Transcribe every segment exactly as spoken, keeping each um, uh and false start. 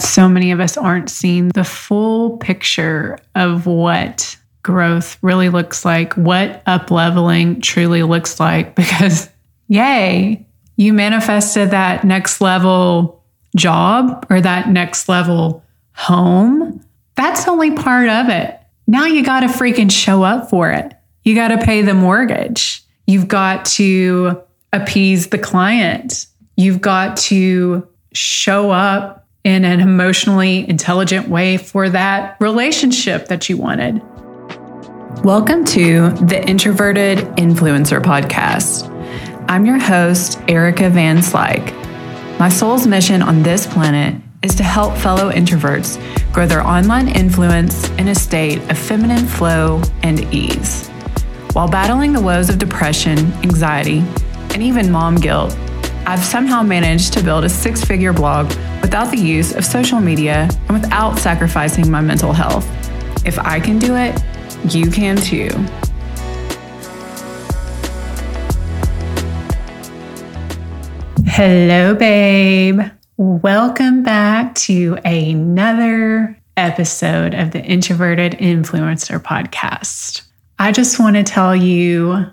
So many of us aren't seeing the full picture of what growth really looks like, what up-leveling truly looks like, because yay, you manifested that next level job or that next level home. That's only part of it. Now you got to freaking show up for it. You got to pay the mortgage. You've got to appease the client. You've got to show up in an emotionally intelligent way for that relationship that you wanted. Welcome to the Introverted Influencer Podcast. I'm your host, Erica Van Slyke. My soul's mission on this planet is to help fellow introverts grow their online influence in a state of feminine flow and ease. While battling the woes of depression, anxiety, and even mom guilt, I've somehow managed to build a six-figure blog without the use of social media and without sacrificing my mental health. If I can do it, you can too. Hello, babe. Welcome back to another episode of the Introverted Influencer Podcast. I just want to tell you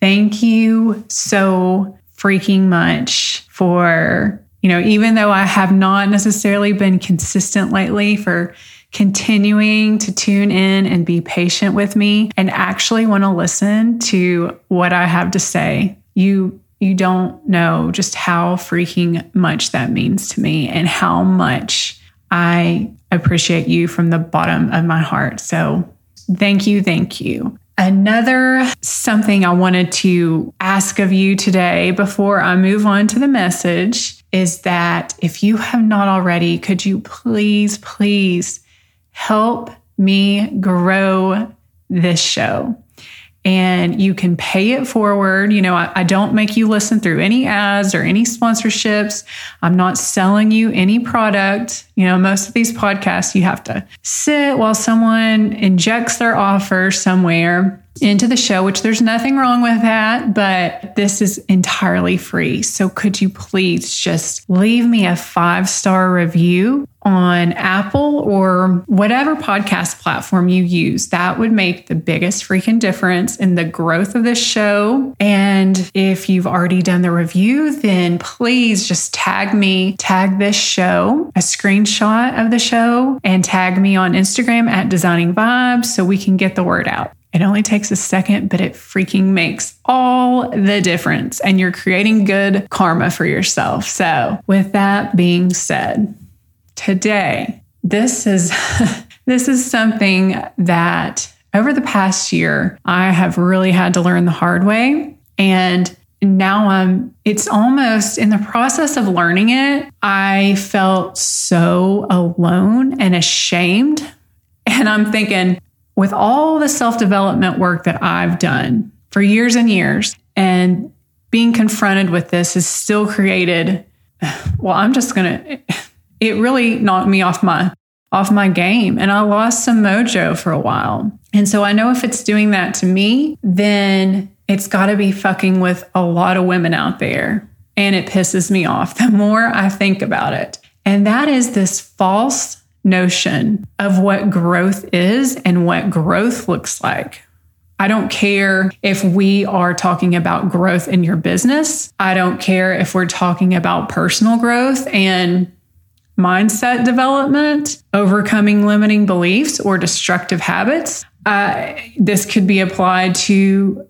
thank you so freaking much for, you know, even though I have not necessarily been consistent lately, for continuing to tune in and be patient with me and actually want to listen to what I have to say. You You don't know just how freaking much that means to me and how much I appreciate you from the bottom of my heart. So thank you. Thank you. Another something I wanted to ask of you today before I move on to the message is that if you have not already, could you please, please help me grow this show? And you can pay it forward. You know, I, I don't make you listen through any ads or any sponsorships. I'm not selling you any product. You know, most of these podcasts, you have to sit while someone injects their offer somewhere into the show, which there's nothing wrong with that, but this is entirely free. So could you please just leave me a five-star review on Apple or whatever podcast platform you use? That would make the biggest freaking difference in the growth of this show. And if you've already done the review, then please just tag me, tag this show, a screenshot of the show, and tag me on Instagram at Designing Vibes so we can get the word out. It only takes a second, but it freaking makes all the difference, and you're creating good karma for yourself. So with that being said, today, this is this is something that over the past year, I have really had to learn the hard way. And now I'm, it's almost in the process of learning it, I felt so alone and ashamed. And I'm thinking, with all the self-development work that I've done for years and years, and being confronted with this has still created, well, I'm just going to... It really knocked me off my off my game, and I lost some mojo for a while. And so I know if it's doing that to me, then it's got to be fucking with a lot of women out there. And it pisses me off the more I think about it. And that is this false notion of what growth is and what growth looks like. I don't care if we are talking about growth in your business. I don't care if we're talking about personal growth and mindset development, overcoming limiting beliefs or destructive habits. Uh, this could be applied to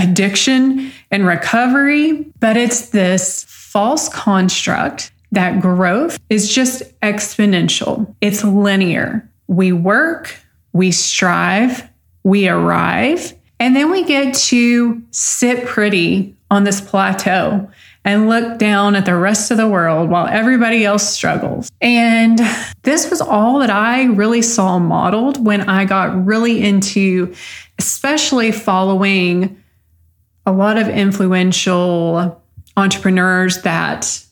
addiction and recovery, but it's this false construct that growth is just exponential. It's linear. We work, we strive, we arrive, and then we get to sit pretty on this plateau and look down at the rest of the world while everybody else struggles. And this was all that I really saw modeled when I got really into, especially following a lot of influential entrepreneurs that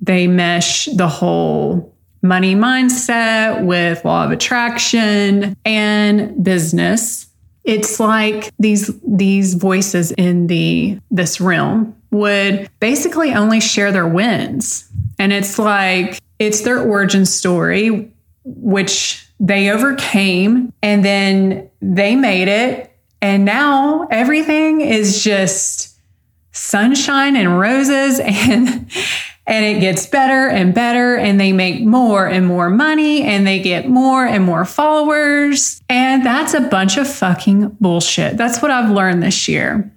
they mesh the whole money mindset with law of attraction and business. It's like these these voices in the this realm would basically only share their wins. And it's like, It's their origin story, which they overcame, and then they made it. And now everything is just sunshine and roses, and and it gets better and better, and they make more and more money, and they get more and more followers. And that's a bunch of fucking bullshit. That's what I've learned this year,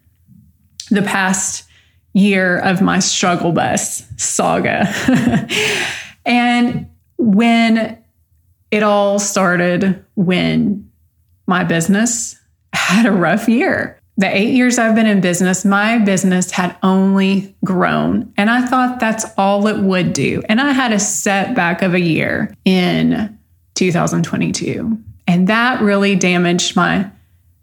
the past year of my struggle bus saga. And when it all started, when my business had a rough year. The eight years I've been in business, my business had only grown. And I thought that's all it would do. And I had a setback of a year in two thousand twenty-two. And that really damaged my,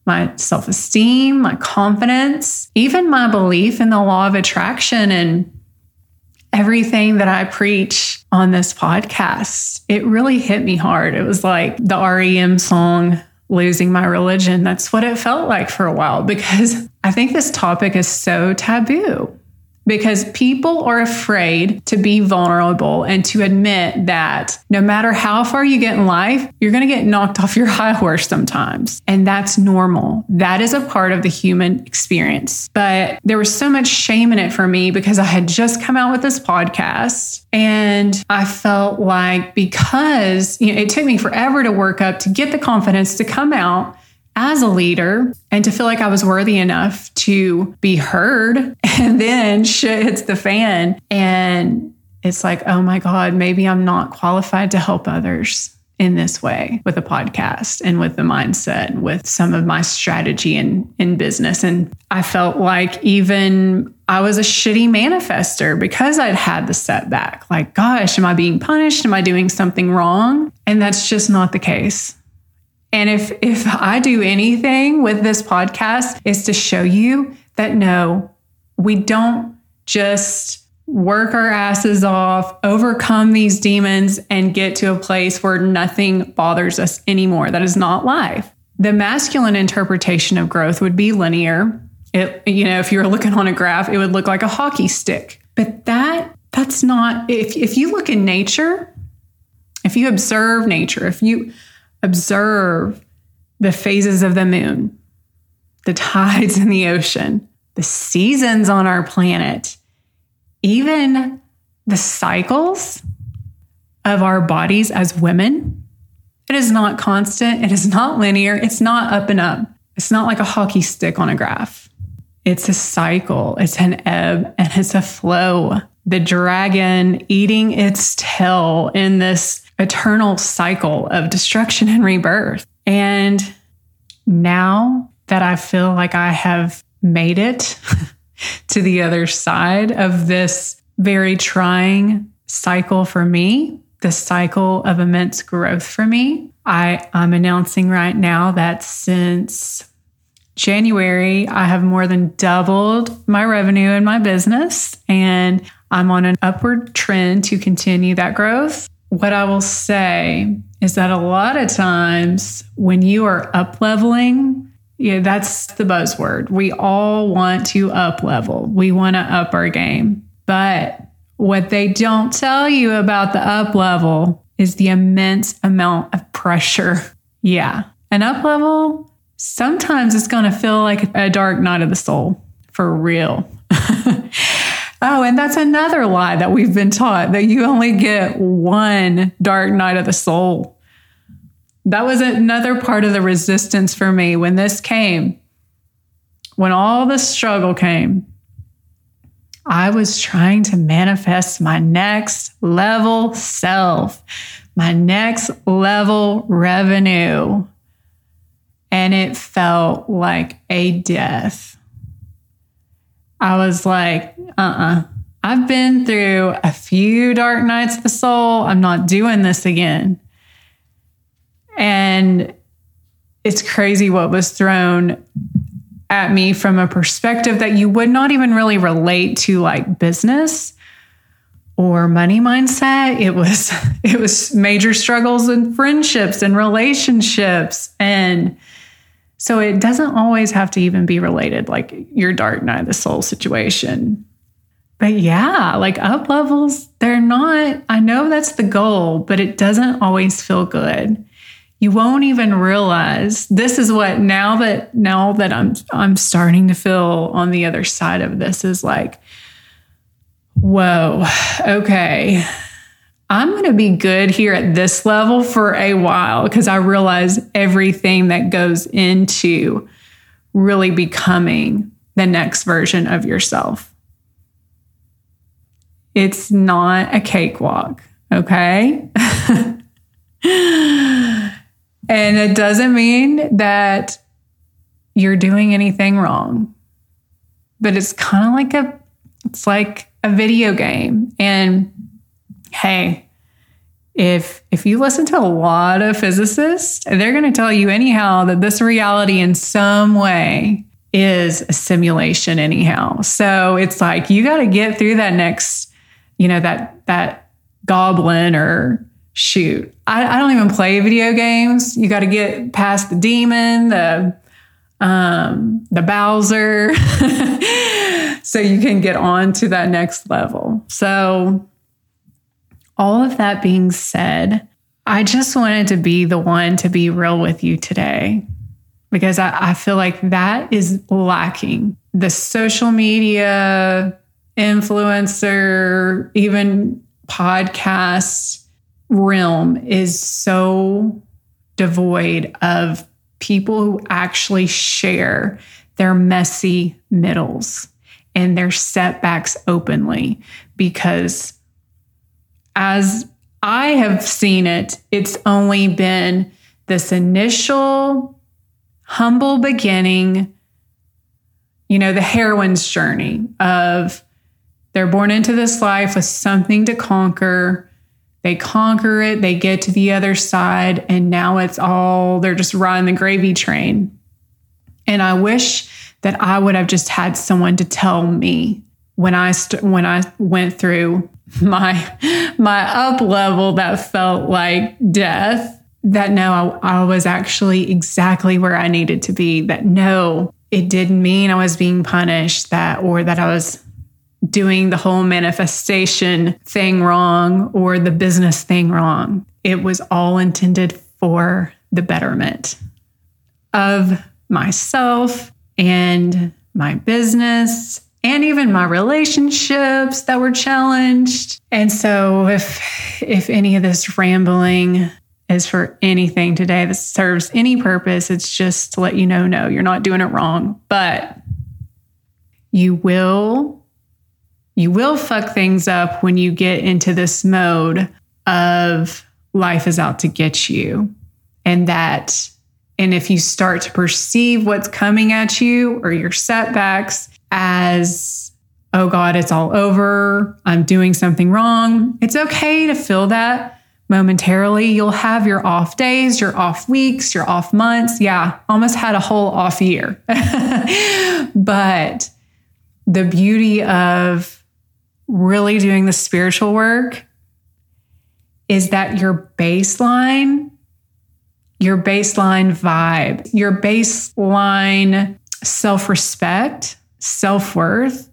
my self-esteem, my confidence, even my belief in the law of attraction and everything that I preach on this podcast. It really hit me hard. It was like the R E M song, Losing My Religion. That's what it felt like for a while, because I think this topic is so taboo, because people are afraid to be vulnerable and to admit that no matter how far you get in life, you're going to get knocked off your high horse sometimes. And that's normal. That is a part of the human experience. But there was so much shame in it for me, because I had just come out with this podcast, and I felt like, because you know, it took me forever to work up to get the confidence to come out as a leader and to feel like I was worthy enough to be heard. And then shit hits the fan. And it's like, oh my God, maybe I'm not qualified to help others in this way with a podcast and with the mindset and with some of my strategy in, in business. And I felt like even I was a shitty manifester because I'd had the setback. Like, gosh, am I being punished? Am I doing something wrong? And that's just not the case. And if if I do anything with this podcast, is to show you that no, we don't just work our asses off, overcome these demons, and get to a place where nothing bothers us anymore. That is not life. The masculine interpretation of growth would be linear. It, you know, if you were looking on a graph, it would look like a hockey stick. But that that's not, if if you look in nature, if you observe nature, if you observe the phases of the moon, the tides in the ocean, the seasons on our planet, even the cycles of our bodies as women. It is not constant. It is not linear. It's not up and up. It's not like a hockey stick on a graph. It's a cycle. It's an ebb and it's a flow. The dragon eating its tail in this eternal cycle of destruction and rebirth. And now that I feel like I have made it to the other side of this very trying cycle for me, the cycle of immense growth for me, I, I'm announcing right now that since January, I have more than doubled my revenue in my business, and I'm on an upward trend to continue that growth. What I will say is that a lot of times when you are up-leveling, yeah, that's the buzzword. We all want to up-level. We want to up our game. But what they don't tell you about the up-level is the immense amount of pressure. Yeah. An up-level, sometimes it's going to feel like a dark night of the soul, for real. Oh, and that's another lie that we've been taught, that you only get one dark night of the soul. That was another part of the resistance for me when this came. When all the struggle came, I was trying to manifest my next level self, my next level revenue. And it felt like a death. I was like, uh-uh, I've been through a few dark nights of the soul. I'm not doing this again. And it's crazy what was thrown at me from a perspective that you would not even really relate to, like business or money mindset. It was, it was major struggles in friendships and relationships, and so it doesn't always have to even be related, like your dark night of the soul situation. But yeah, like up levels, they're not, I know that's the goal, but it doesn't always feel good. You won't even realize this is what now that now that I'm I'm starting to feel on the other side of this is like, whoa, okay, I'm going to be good here at this level for a while because I realize everything that goes into really becoming the next version of yourself. It's not a cakewalk, okay? And it doesn't mean that you're doing anything wrong, but it's kind of like a, it's like a video game. And hey, if, if you listen to a lot of physicists, they're going to tell you anyhow that this reality in some way is a simulation anyhow. So it's like, you got to get through that next, you know, that, that goblin or shoot, I, I don't even play video games. You got to get past the demon, the um, the Bowser, so you can get on to that next level. So all of that being said, I just wanted to be the one to be real with you today, because I, I feel like that is lacking. The social media, influencer, even podcasts, realm is so devoid of people who actually share their messy middles and their setbacks openly, because as I have seen it, it's only been this initial humble beginning, you know, the heroine's journey of they're born into this life with something to conquer. They conquer it, they get to the other side, and now it's all, they're just riding the gravy train. And I wish that I would have just had someone to tell me when I st- when I went through my my up level that felt like death, that no, I, I was actually exactly where I needed to be, that no, it didn't mean I was being punished, that or that I was doing the whole manifestation thing wrong or the business thing wrong. It was all intended for the betterment of myself and my business and even my relationships that were challenged. And so if if any of this rambling is for anything today that serves any purpose, it's just to let you know, no, you're not doing it wrong, but you will You will fuck things up when you get into this mode of life is out to get you. And that, and if you start to perceive what's coming at you or your setbacks as, oh God, it's all over, I'm doing something wrong. It's okay to feel that momentarily. You'll have your off days, your off weeks, your off months. Yeah, almost had a whole off year. But the beauty of really doing the spiritual work is that your baseline, your baseline vibe, your baseline self-respect, self-worth,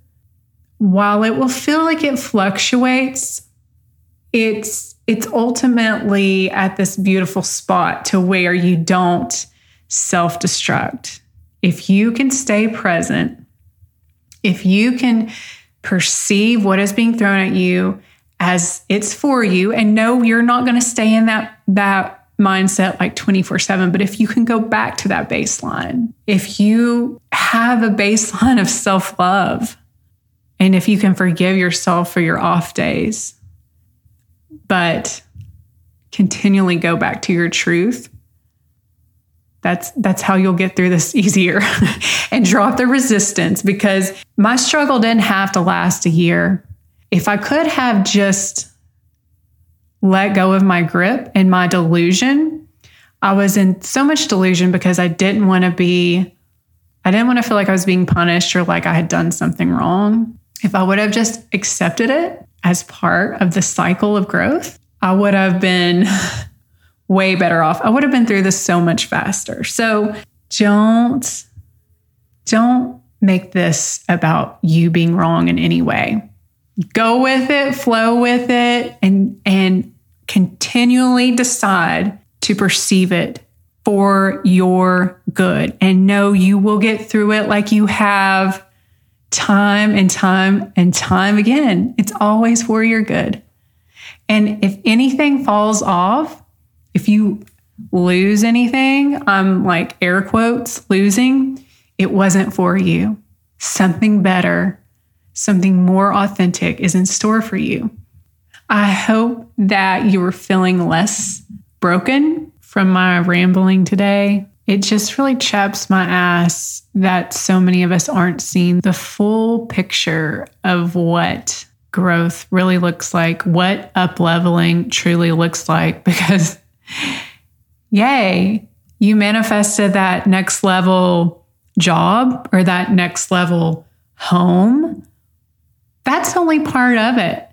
while it will feel like it fluctuates, it's it's ultimately at this beautiful spot to where you don't self-destruct. If you can stay present, if you can perceive what is being thrown at you as it's for you, and no, you're not going to stay in that, that mindset like twenty-four seven. But if you can go back to that baseline, if you have a baseline of self-love, and if you can forgive yourself for your off days, but continually go back to your truth, That's that's how you'll get through this easier and drop the resistance, because my struggle didn't have to last a year. If I could have just let go of my grip and my delusion, I was in so much delusion because I didn't want to be, I didn't want to feel like I was being punished or like I had done something wrong. If I would have just accepted it as part of the cycle of growth, I would have been way better off. I would have been through this so much faster. So don't, don't make this about you being wrong in any way. go with it, flow with it, and, and continually decide to perceive it for your good. And know you will get through it like you have time and time and time again. It's always for your good. And if anything falls off, if you lose anything, I'm um, like air quotes, losing, it wasn't for you. Something better, something more authentic is in store for you. I hope that you are feeling less broken from my rambling today. It just really chaps my ass that so many of us aren't seeing the full picture of what growth really looks like, what up-leveling truly looks like, because yay, you manifested that next level job or that next level home. That's only part of it.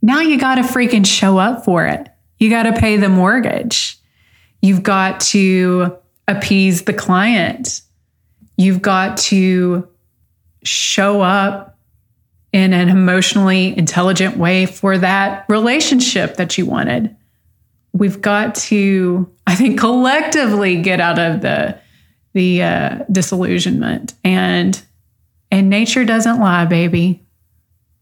Now you got to freaking show up for it. You got to pay the mortgage. You've got to appease the client. You've got to show up in an emotionally intelligent way for that relationship that you wanted. We've got to, I think, collectively get out of the the uh, disillusionment. And and nature doesn't lie, baby.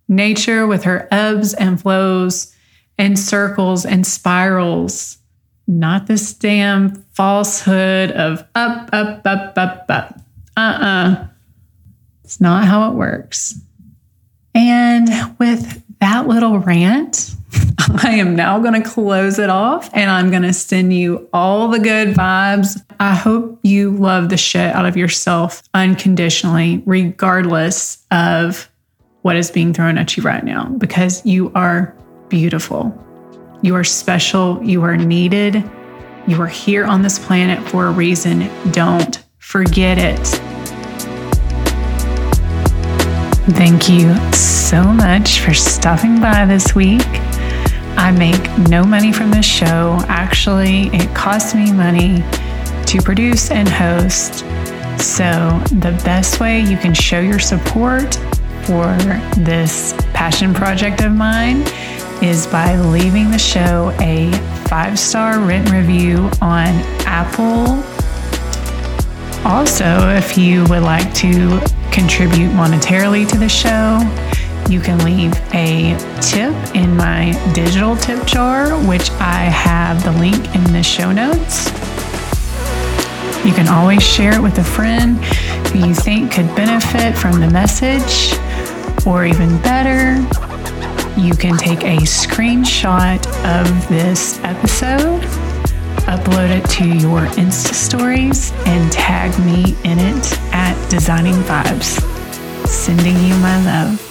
Nature with her ebbs and flows and circles and spirals. Not this damn falsehood of up, up, up, up, up. Uh-uh. It's not how it works. And with that little rant, I am now going to close it off and I'm going to send you all the good vibes. I hope you love the shit out of yourself unconditionally, regardless of what is being thrown at you right now, because you are beautiful. You are special. You are needed. You are here on this planet for a reason. Don't forget it. Thank you so much for stopping by this week. I make no money from this show. Actually, it costs me money to produce and host. So the best way you can show your support for this passion project of mine is by leaving the show a five-star written review on Apple. Also, if you would like to contribute monetarily to the show, you can leave a tip in my digital tip jar, which I have the link in the show notes. You can always share it with a friend who you think could benefit from the message, or even better, you can take a screenshot of this episode, upload it to your Insta stories, and tag me in it at Designing Vibes. Sending you my love.